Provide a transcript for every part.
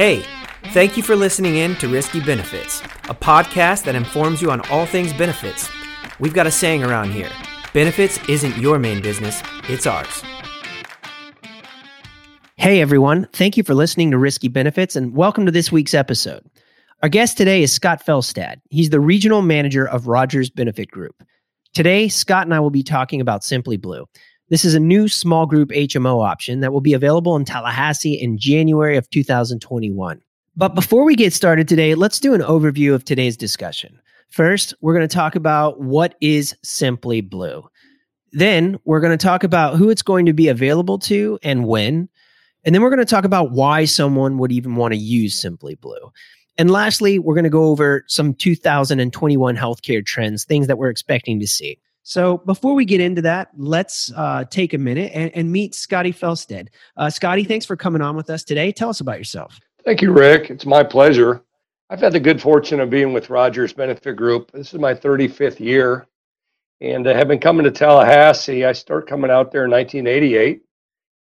Hey, thank you for listening in to Risky Benefits, a podcast that informs you on all things benefits. We've got a saying around here, benefits isn't your main business, it's ours. Hey everyone, thank you for listening to Risky Benefits and welcome to this week's episode. Our guest today is Scott Felstead. He's the regional manager of Rogers Benefit Group. Today, Scott and I will be talking about Simply Blue. This is a new small group HMO option that will be available in Tallahassee in January of 2021. But before we get started today, let's do an overview of today's discussion. First, we're going to talk about what is Simply Blue. Then we're going to talk about who it's going to be available to and when. And then we're going to talk about why someone would even want to use Simply Blue. And lastly, we're going to go over some 2021 healthcare trends, things that we're expecting to see. So before we get into that, let's take a minute and meet Scotty Felstead. Scotty, thanks for coming on with us today. Tell us about yourself. Thank you, Rick. It's my pleasure. I've had the good fortune of being with Rogers Benefit Group. This is my 35th year, and I have been coming to Tallahassee. I started coming out there in 1988.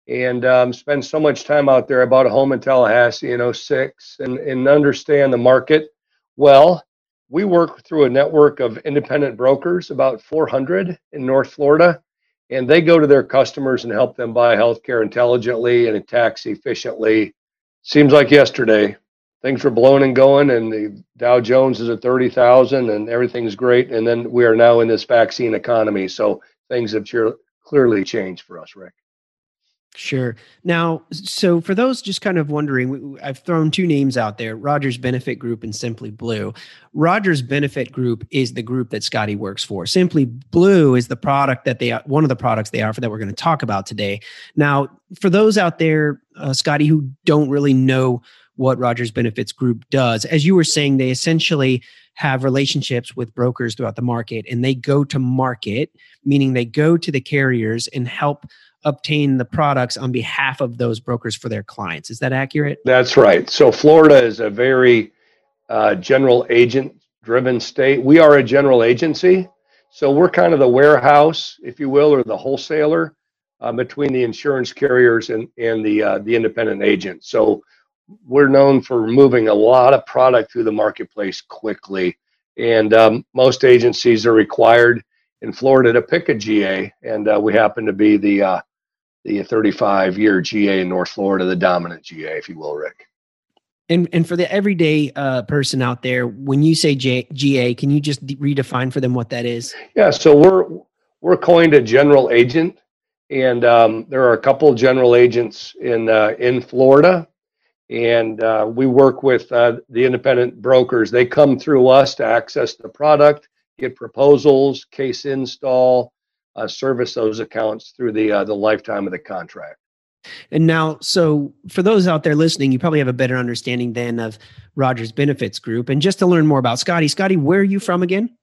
And spend so much time out there. I bought a home in Tallahassee in 2006 and understand the market well. We work through a network of independent brokers, about 400 in North Florida, and they go to their customers and help them buy healthcare intelligently and tax efficiently. Seems like yesterday. Things were blowing and going, and the Dow Jones is at 30,000, and everything's great. And then we are now in this vaccine economy. So things have clearly changed for us, Rick. Sure. Now, so for those just kind of wondering, I've thrown two names out there, Rogers Benefit Group and Simply Blue. Rogers Benefit Group is the group that Scotty works for. Simply Blue is the product that one of the products they offer that we're going to talk about today. Now, for those out there, Scotty, who don't really know what Rogers Benefits Group does, as you were saying, they essentially have relationships with brokers throughout the market, and they go to market, meaning they go to the carriers and help obtain the products on behalf of those brokers for their clients. Is that accurate? That's right. So Florida is a very general agent-driven state. We are a general agency, so we're kind of the warehouse, if you will, or the wholesaler between the insurance carriers and the independent agent. So we're known for moving a lot of product through the marketplace quickly, and most agencies are required in Florida to pick a GA, and we happen to be the 35-year GA in North Florida, the dominant GA, if you will, Rick. And for the everyday person out there, when you say GA, can you just redefine for them what that is? Yeah, so we're coined a general agent, and there are a couple general agents in Florida, and we work with the independent brokers. They come through us to access the product, get proposals, case install, service those accounts through the lifetime of the contract. And now, so for those out there listening, you probably have a better understanding then of Rogers Benefits Group. And just to learn more about Scotty, where are you from again?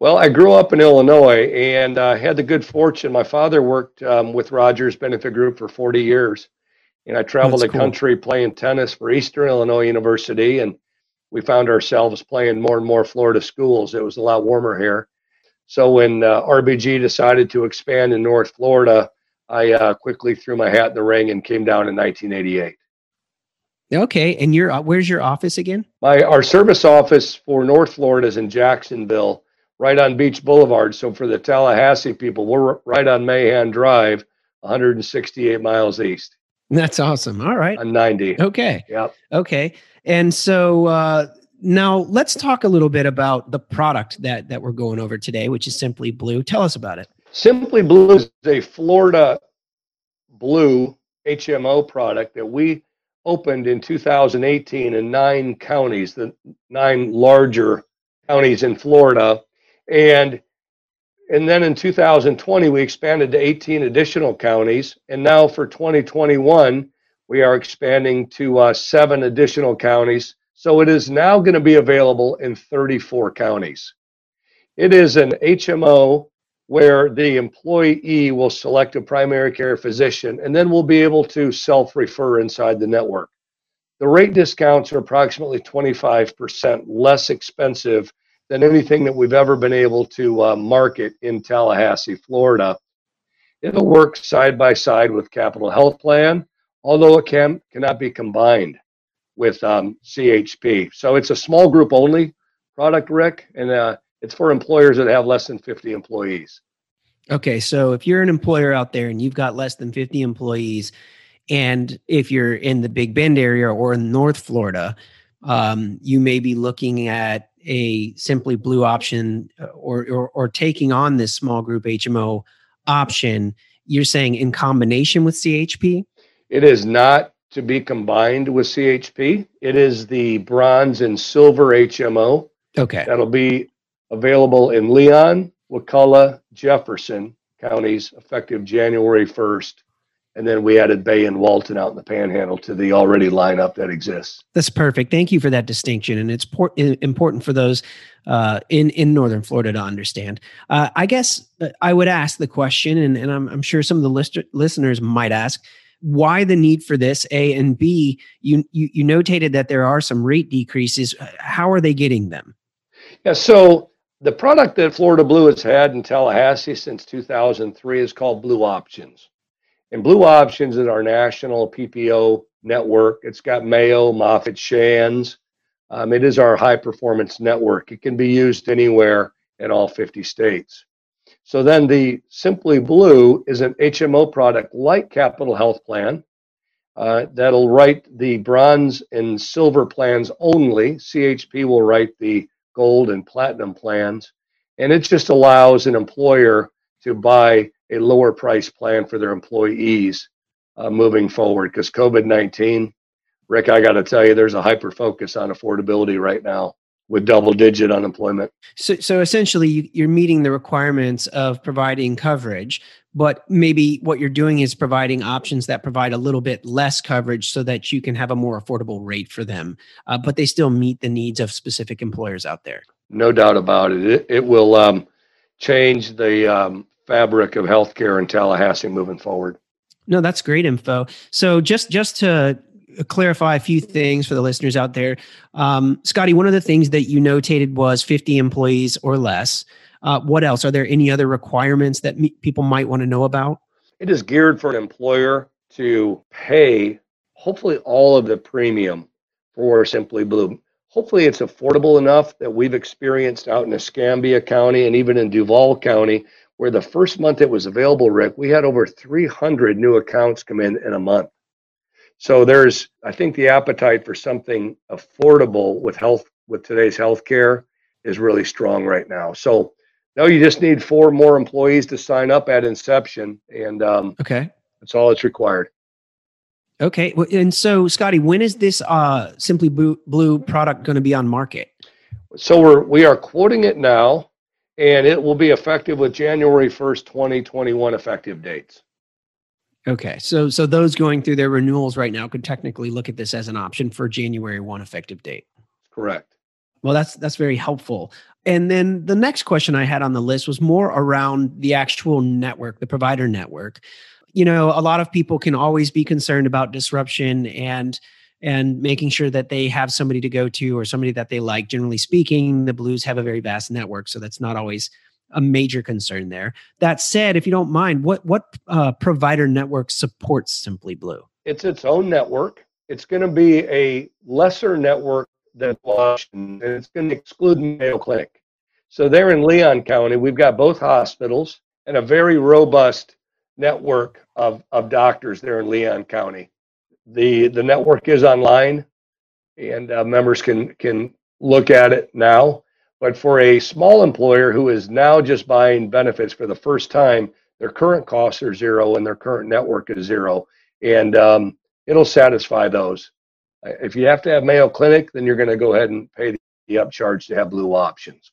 Well, I grew up in Illinois and had the good fortune. My father worked with Rogers Benefit Group for 40 years. And I traveled the country playing tennis for Eastern Illinois University, and we found ourselves playing more and more Florida schools. It was a lot warmer here. So when RBG decided to expand in North Florida, I quickly threw my hat in the ring and came down in 1988. Okay. And where's your office again? Our service office for North Florida is in Jacksonville, right on Beach Boulevard. So for the Tallahassee people, we're right on Mahan Drive, 168 miles east. That's awesome. All right. I'm 90. Okay. Yep. Okay. And so now let's talk a little bit about the product that we're going over today, which is Simply Blue. Tell us about it. Simply Blue is a Florida Blue HMO product that we opened in 2018 in 9 counties, the 9 larger counties in Florida. And then in 2020, we expanded to 18 additional counties. And now for 2021, we are expanding to 7 additional counties. So it is now going to be available in 34 counties. It is an HMO where the employee will select a primary care physician and then will be able to self-refer inside the network. The rate discounts are approximately 25% less expensive than anything that we've ever been able to market in Tallahassee, Florida. It'll work side by side with Capital Health Plan, although it cannot be combined. with CHP. So it's a small group only product, Rick, and it's for employers that have less than 50 employees. Okay, so if you're an employer out there and you've got less than 50 employees, and if you're in the Big Bend area or in North Florida, you may be looking at a Simply Blue option or taking on this small group HMO option. You're saying in combination with CHP? It is not to be combined with CHP. It is the bronze and silver HMO. Okay. That'll be available in Leon, Wakulla, Jefferson counties effective January 1st. And then we added Bay and Walton out in the Panhandle to the already lineup that exists. That's perfect. Thank you for that distinction. And it's important for those in Northern Florida to understand. I guess I would ask the question, and I'm sure some of the listeners might ask, why the need for this, A, and B, you notated that there are some rate decreases. How are they getting them? Yeah, so the product that Florida Blue has had in Tallahassee since 2003 is called Blue Options. And Blue Options is our national PPO network. It's got Mayo, Moffitt, Shands. It is our high-performance network. It can be used anywhere in all 50 states. So then the Simply Blue is an HMO product like Capital Health Plan that'll write the bronze and silver plans only. CHP will write the gold and platinum plans. And it just allows an employer to buy a lower price plan for their employees moving forward, because COVID-19, Rick, I got to tell you, there's a hyper-focus on affordability right now with double-digit unemployment. So essentially, you're meeting the requirements of providing coverage, but maybe what you're doing is providing options that provide a little bit less coverage so that you can have a more affordable rate for them, but they still meet the needs of specific employers out there. No doubt about it. It will change the fabric of healthcare in Tallahassee moving forward. No, that's great info. So just to clarify a few things for the listeners out there, Scotty, one of the things that you notated was 50 employees or less. What else? Are there any other requirements that people might want to know about? It is geared for an employer to pay hopefully all of the premium for Simply Blue. Hopefully it's affordable enough that we've experienced out in Escambia County and even in Duval County, where the first month it was available, Rick, we had over 300 new accounts come in a month. So there's, I think, the appetite for something affordable with today's healthcare is really strong right now. So now you just need 4 more employees to sign up at inception, and okay, that's all that's required. Okay, and so Scotty, when is this Simply Blue product going to be on market? So we are quoting it now. And it will be effective with January 1st, 2021 effective dates. Okay. So those going through their renewals right now could technically look at this as an option for January 1 effective date. Correct. Well, that's very helpful. And then the next question I had on the list was more around the actual network, the provider network. You know, a lot of people can always be concerned about disruption and making sure that they have somebody to go to or somebody that they like. Generally speaking, the Blues have a very vast network, so that's not always a major concern there. That said, if you don't mind, what provider network supports Simply Blue? It's its own network. It's going to be a lesser network than Washington, and it's going to exclude Mayo Clinic. So there in Leon County, we've got both hospitals and a very robust network of doctors there in Leon County. The network is online, and members can look at it now. But for a small employer who is now just buying benefits for the first time, their current costs are zero and their current network is zero. And it'll satisfy those. If you have to have Mayo Clinic, then you're going to go ahead and pay the upcharge to have Blue Options.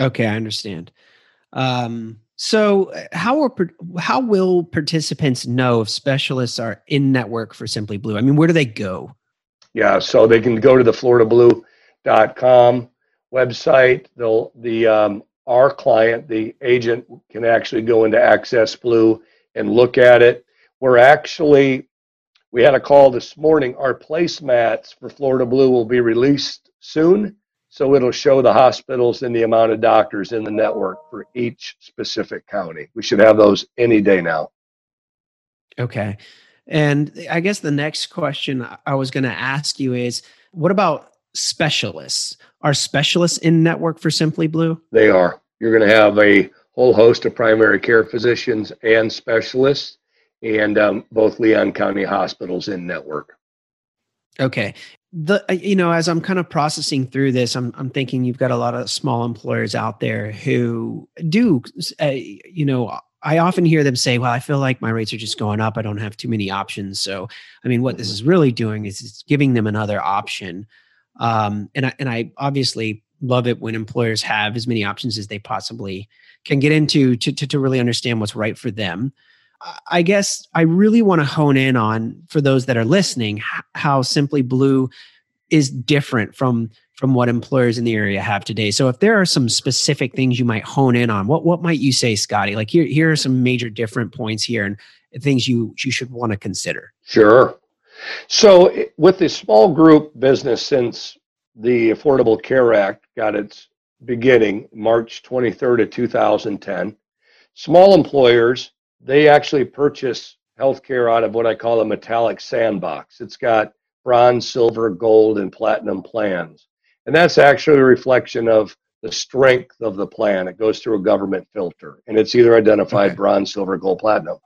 Okay, I understand. So how will participants know if specialists are in network for Simply Blue? I mean, where do they go? Yeah, so they can go to the floridablue.com website. Our client, the agent, can actually go into Access Blue and look at it. We had a call this morning. Our placemats for Florida Blue will be released soon. So it'll show the hospitals and the amount of doctors in the network for each specific county. We should have those any day now. Okay. And I guess the next question I was going to ask you is, what about specialists? Are specialists in network for Simply Blue? They are. You're going to have a whole host of primary care physicians and specialists, and both Leon County hospitals in network. Okay. As I'm kind of processing through this, I'm thinking you've got a lot of small employers out there who do, I often hear them say, well, I feel like my rates are just going up. I don't have too many options. So, I mean, what this is really doing is it's giving them another option. And I obviously love it when employers have as many options as they possibly can get into to really understand what's right for them. I guess I really want to hone in on, for those that are listening, how Simply Blue is different from what employers in the area have today. So if there are some specific things you might hone in on, what might you say, Scotty? Like here are some major different points here and things you should want to consider. Sure. So with the small group business, since the Affordable Care Act got its beginning March 23rd of 2010, small employers, they actually purchase healthcare out of what I call a metallic sandbox. It's got bronze, silver, gold, and platinum plans. And that's actually a reflection of the strength of the plan. It goes through a government filter, and it's either identified bronze, silver, gold, platinum.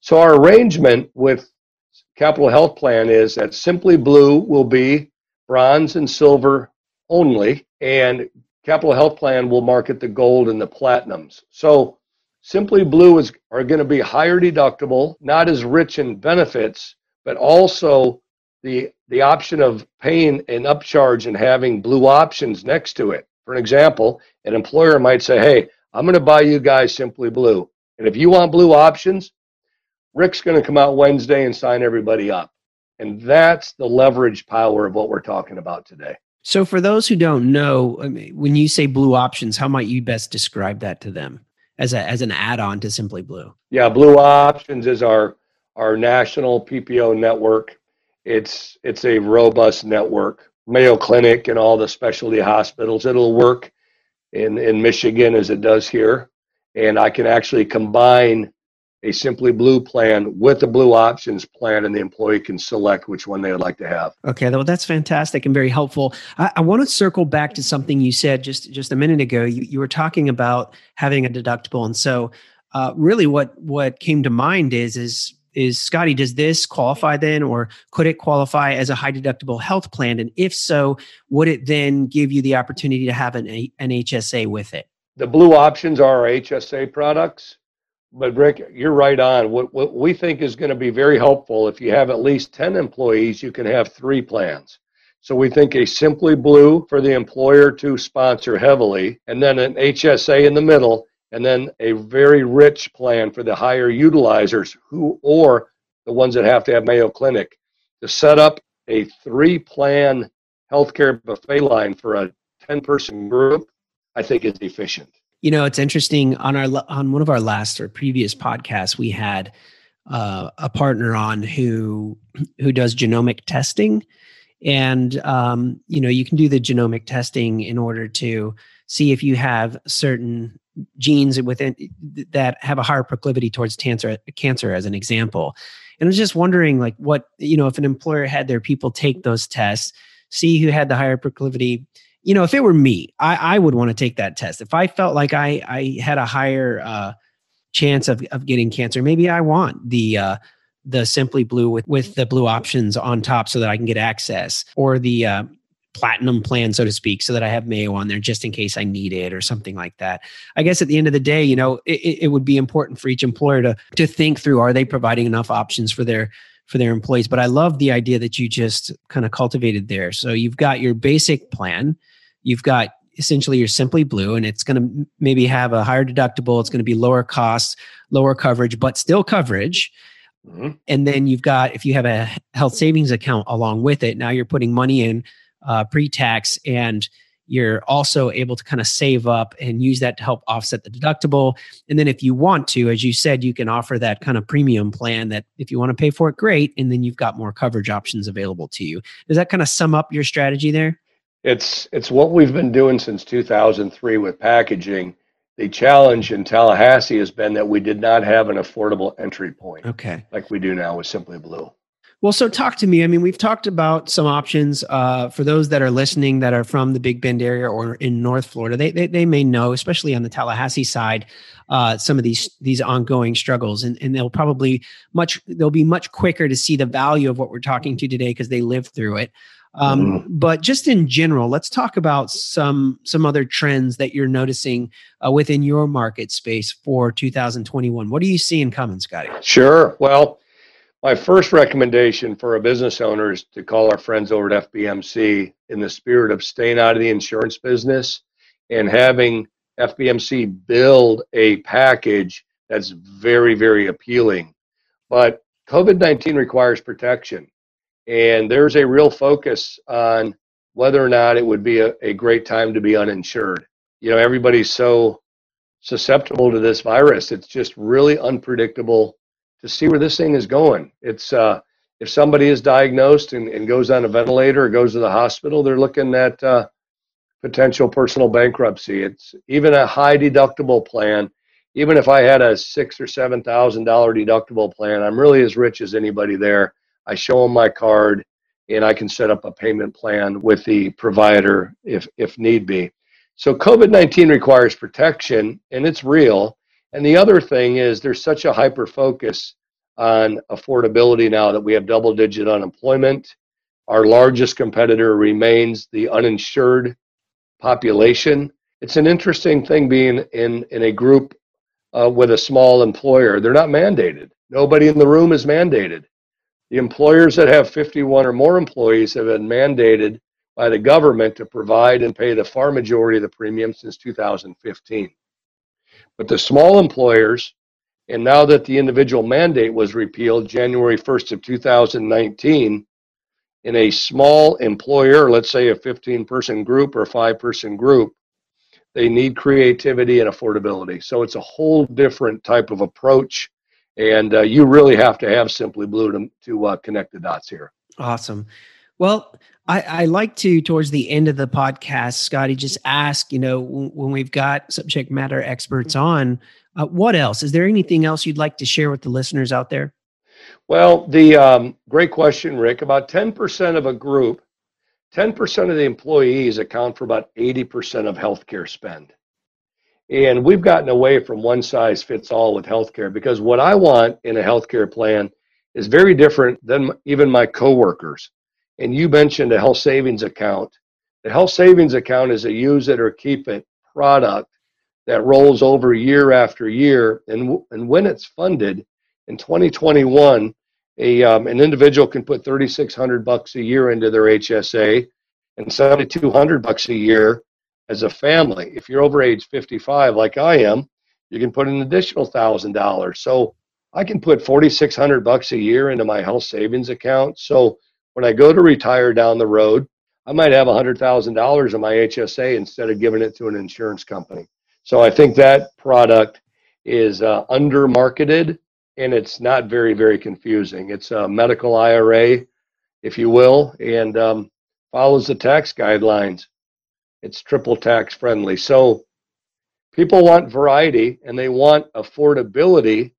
So our arrangement with Capital Health Plan is that Simply Blue will be bronze and silver only, and Capital Health Plan will market the gold and the platinums. So Simply Blue are going to be higher deductible, not as rich in benefits, but also the option of paying an upcharge and having Blue Options next to it. For an example, an employer might say, hey, I'm going to buy you guys Simply Blue. And if you want Blue Options, Rick's going to come out Wednesday and sign everybody up. And that's the leverage power of what we're talking about today. So for those who don't know, when you say Blue Options, how might you best describe that to them? As an add-on to Simply Blue? Yeah, Blue Options is our national PPO network. It's a robust network. Mayo Clinic and all the specialty hospitals. It'll work in Michigan as it does here. And I can actually combine a Simply Blue plan with a Blue Options plan, and the employee can select which one they would like to have. Okay, well, that's fantastic and very helpful. I want to circle back to something you said just a minute ago. You were talking about having a deductible, and so really, what came to mind is Scotty, does this qualify then, or could it qualify as a high deductible health plan? And if so, would it then give you the opportunity to have an HSA with it? The Blue Options are HSA products. But Rick, you're right on. What we think is going to be very helpful, if you have at least 10 employees, you can have 3 plans. So we think a Simply Blue for the employer to sponsor heavily, and then an HSA in the middle, and then a very rich plan for the higher utilizers or the ones that have to have Mayo Clinic, to set up a 3-plan healthcare buffet line for a 10-person group, I think is efficient. You know, it's interesting, on one of our last or previous podcasts, we had a partner on who does genomic testing, and you can do the genomic testing in order to see if you have certain genes within that have a higher proclivity towards cancer as an example. And I was just wondering, like, what if an employer had their people take those tests, see who had the higher proclivity. If it were me, I would want to take that test. If I felt like I had a higher chance of getting cancer, maybe I want the Simply Blue with the Blue Options on top so that I can get access, or the platinum plan, so to speak, so that I have Mayo on there just in case I need it or something like that. I guess at the end of the day, it would be important for each employer to think through, are they providing enough options for their employees? But I love the idea that you just kind of cultivated there. So you've got your basic plan. You've got essentially your Simply Blue, and it's going to maybe have a higher deductible. It's going to be lower costs, lower coverage, but still coverage. Mm-hmm. And then you've got, if you have a health savings account along with it, now you're putting money in pre-tax, and you're also able to kind of save up and use that to help offset the deductible. And then if you want to, as you said, you can offer that kind of premium plan that if you want to pay for it, great. And then you've got more coverage options available to you. Does that kind of sum up your strategy there? It's what we've been doing since 2003 with packaging. The challenge in Tallahassee has been that we did not have an affordable entry point, okay, like we do now with Simply Blue. Well, so talk to me. I mean, we've talked about some options for those that are listening that are from the Big Bend area or in North Florida. They may know, especially on the Tallahassee side, some of these ongoing struggles, and they'll be much quicker to see the value of what we're talking to today because they lived through it. But just in general, let's talk about some other trends that you're noticing within your market space for 2021. What are you seeing coming, Scotty? Sure. Well, my first recommendation for a business owner is to call our friends over at FBMC in the spirit of staying out of the insurance business and having FBMC build a package that's very, very appealing. But COVID-19 requires protection, and there's a real focus on whether or not it would be a great time to be uninsured. You know, everybody's so susceptible to this virus. It's just really unpredictable to see where this thing is going. It's if somebody is diagnosed and goes on a ventilator or goes to the hospital, they're looking at potential personal bankruptcy. It's even a high deductible plan. Even if I had a $6,000 or $7,000 deductible plan, I'm really as rich as anybody there. I show them my card, and I can set up a payment plan with the provider if need be. So COVID-19 requires protection, and it's real. And the other thing is there's such a hyper-focus on affordability now that we have double-digit unemployment. Our largest competitor remains the uninsured population. It's an interesting thing being in a group with a small employer. They're not mandated. Nobody in the room is mandated. The employers that have 51 or more employees have been mandated by the government to provide and pay the far majority of the premium since 2015. But the small employers, and now that the individual mandate was repealed January 1st of 2019, in a small employer, let's say a 15-person group or a 5-person group, they need creativity and affordability. So it's a whole different type of approach, and you really have to have Simply Blue to connect the dots here. Awesome. Well, I like to, towards the end of the podcast, Scotty, just ask, you know, when we've got subject matter experts on, what else? Is there anything else you'd like to share with the listeners out there? Well, the great question, Rick. About 10% of a group, 10% of the employees account for about 80% of healthcare spend. And we've gotten away from one size fits all with healthcare, because what I want in a healthcare plan is very different than even my coworkers. And you mentioned a health savings account. The health savings account is a use it or keep it product that rolls over year after year. And when it's funded in 2021, an individual can put $3,600 a year into their HSA and $7,200 a year as a family. If you're over age 55, like I am, you can put an additional $1,000. So I can put $4,600 a year into my health savings account. So when I go to retire down the road, I might have $100,000 in my HSA instead of giving it to an insurance company. So I think that product is under-marketed, and it's not very, very confusing. It's a medical IRA, if you will, and follows the tax guidelines. It's triple tax friendly. So people want variety, and they want affordability.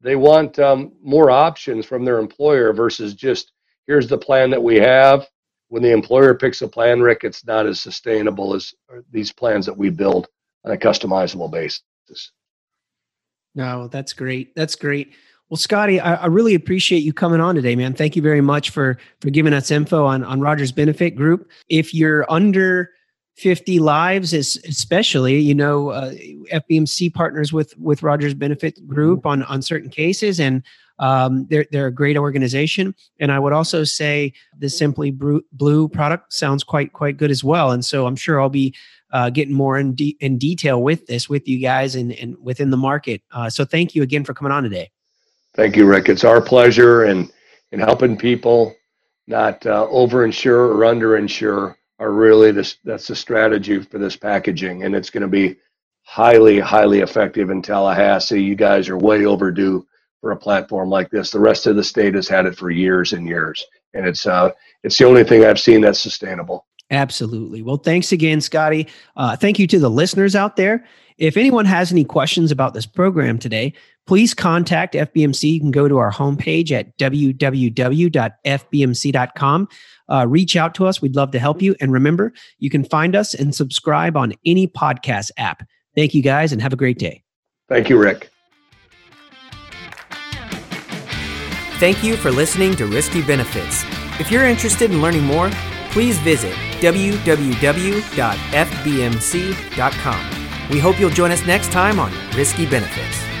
They want more options from their employer versus just, here's the plan that we have. When the employer picks a plan, Rick, it's not as sustainable as these plans that we build on a customizable basis. No, that's great. That's great. Well, Scotty, I really appreciate you coming on today, man. Thank you very much for giving us info on Rogers Benefit Group. If you're under 50 lives, especially, you know, FBMC partners with Rogers Benefit Group on certain cases, and they're a great organization. And I would also say the Simply Blue product sounds quite good as well. And so I'm sure I'll be getting more in detail with this, with you guys and within the market. So thank you again for coming on today. Thank you, Rick. It's our pleasure in helping people not over-insure or under-insure are really this. That's the strategy for this packaging. And it's going to be highly, highly effective in Tallahassee. You guys are way overdue for a platform like this. The rest of the state has had it for years and years, and it's the only thing I've seen that's sustainable. Absolutely. Well, thanks again, Scotty. Thank you to the listeners out there. If anyone has any questions about this program today, please contact FBMC. You can go to our homepage at www.fbmc.com. Reach out to us. We'd love to help you. And remember, you can find us and subscribe on any podcast app. Thank you guys and have a great day. Thank you, Rick. Thank you for listening to Risky Benefits. If you're interested in learning more, please visit www.fbmc.com. We hope you'll join us next time on Risky Benefits.